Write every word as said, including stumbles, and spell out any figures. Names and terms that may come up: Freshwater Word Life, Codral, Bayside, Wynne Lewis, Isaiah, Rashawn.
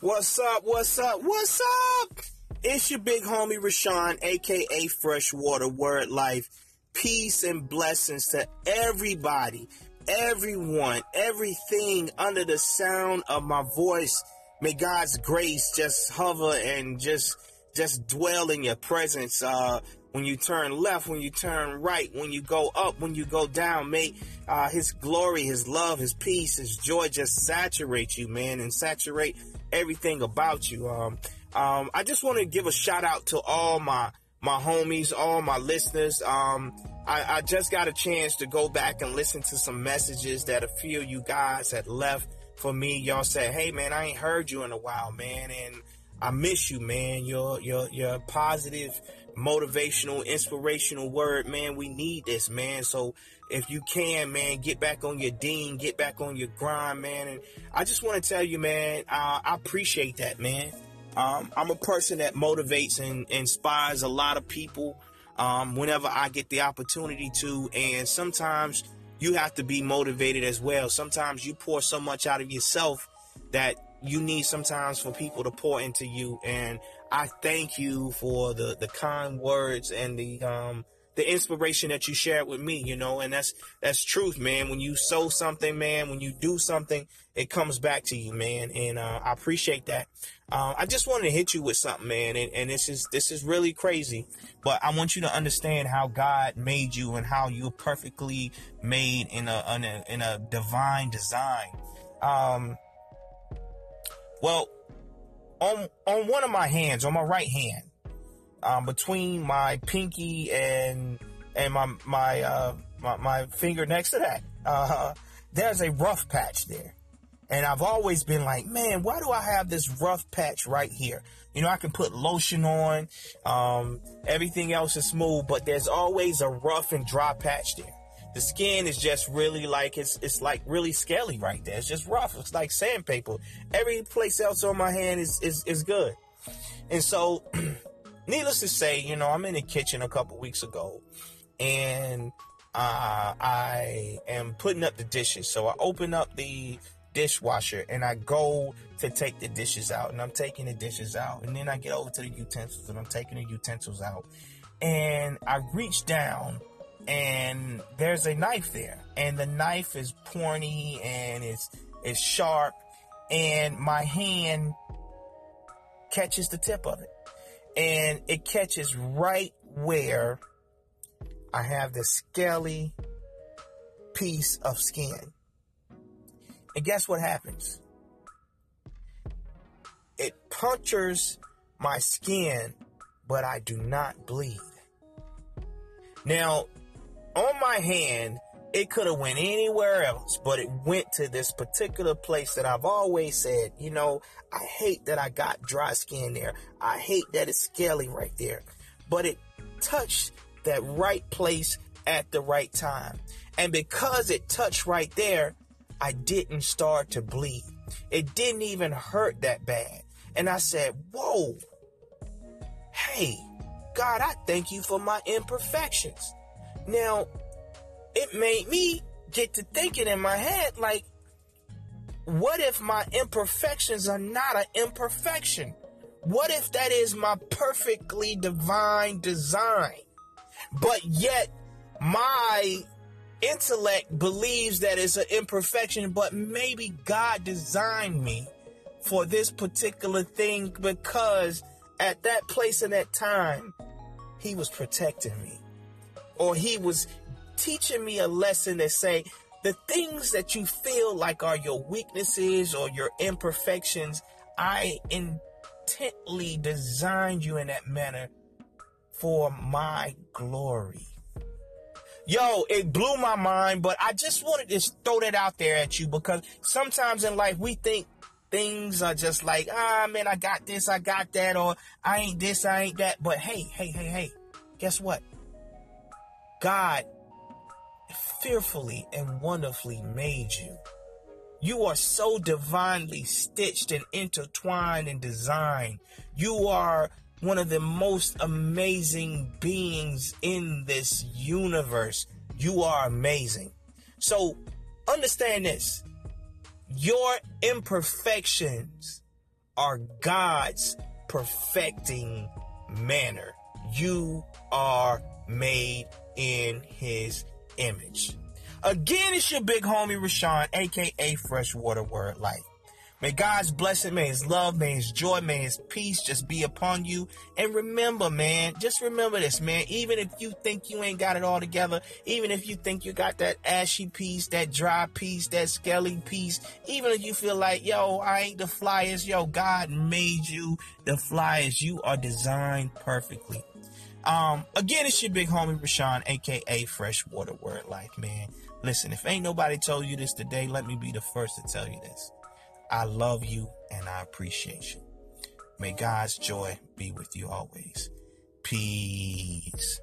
What's up, what's up, what's up? It's your big homie Rashawn, aka Freshwater Word Life. Peace and blessings to everybody, everyone, everything under the sound of my voice. May God's grace just hover and just just dwell in your presence. Uh, when you turn left, when you turn right, when you go up, when you go down, may uh, His glory, His love, His peace, His joy just saturate you, man, and saturate everything about you. Um, um, I just want to give a shout out to all my, my homies, all my listeners. Um, I, I just got a chance to go back and listen to some messages that a few of you guys had left for me. Y'all said, "Hey man, I ain't heard you in a while, man. And I miss you, man. Your, your, your positive, motivational, inspirational word, man. We need this, man. So if you can, man, get back on your dean, get back on your grind, man." And I just want to tell you, man, uh, I appreciate that, man. Um, I'm a person that motivates and inspires a lot of people, um, whenever I get the opportunity to. And sometimes you have to be motivated as well. Sometimes you pour so much out of yourself that you need sometimes for people to pour into you. And I thank you for the, the kind words and the, um, the inspiration that you shared with me, you know, and that's, that's truth, man. When you sow something, man, when you do something, it comes back to you, man. And, uh, I appreciate that. Um, uh, I just wanted to hit you with something, man. And, and this is, this is really crazy, but I want you to understand how God made you and how you're perfectly made in a, in a, in a divine design. Um, Well, on on one of my hands, on my right hand, um, between my pinky and and my my uh, my, my finger next to that, uh, there's a rough patch there, and I've always been like, man, why do I have this rough patch right here? You know, I can put lotion on, um, everything else is smooth, but there's always a rough and dry patch there. The skin is just really like, it's it's like really scaly right there. It's just rough. It's like sandpaper. Every place else on my hand is is, is good. And so, needless to say, you know, I'm in the kitchen a couple weeks ago, and uh, I am putting up the dishes. So I open up the dishwasher and I go to take the dishes out, and I'm taking the dishes out, and then I get over to the utensils and I'm taking the utensils out, and I reach down. And there's a knife there, and the knife is pointy and it's, it's sharp, and my hand catches the tip of it, and it catches right where I have this scaly piece of skin. And guess what happens? It punctures my skin, but I do not bleed. Now, on my hand, it could have went anywhere else, but it went to this particular place that I've always said, you know, I hate that I got dry skin there. I hate that it's scaly right there. But it touched that right place at the right time. And because it touched right there, I didn't start to bleed. It didn't even hurt that bad. And I said, whoa, hey, God, I thank you for my imperfections. Now, it made me get to thinking in my head, like, what if my imperfections are not an imperfection? What if that is my perfectly divine design? But yet, my intellect believes that it's an imperfection, but maybe God designed me for this particular thing because at that place and that time, He was protecting me. Or He was teaching me a lesson that say the things that you feel like are your weaknesses or your imperfections, I intently designed you in that manner for my glory. Yo, it blew my mind, but I just wanted to throw that out there at you because sometimes in life we think things are just like, ah, man, I got this, I got that, or I ain't this, I ain't that. But hey, hey, hey, hey, guess what? God fearfully and wonderfully made you. You are so divinely stitched and intertwined and designed. You are one of the most amazing beings in this universe. You are amazing. So understand this. Your imperfections are God's perfecting manner. You are made in his image. Again, it's your big homie Rashawn, aka Freshwater Word Life. May God's blessing, may his love, may his joy, may his peace just be upon you. And remember, man, just remember this, man. Even if you think you ain't got it all together, even if you think you got that ashy piece, that dry piece, that skelly piece, even if you feel like, yo, I ain't the flyest, yo, God made you the flyest. You are designed perfectly. Um, again, it's your big homie Rashawn, aka Freshwater Word Life, man. Listen, if ain't nobody told you this today, let me be the first to tell you this. I love you and I appreciate you. May God's joy be with you always. Peace.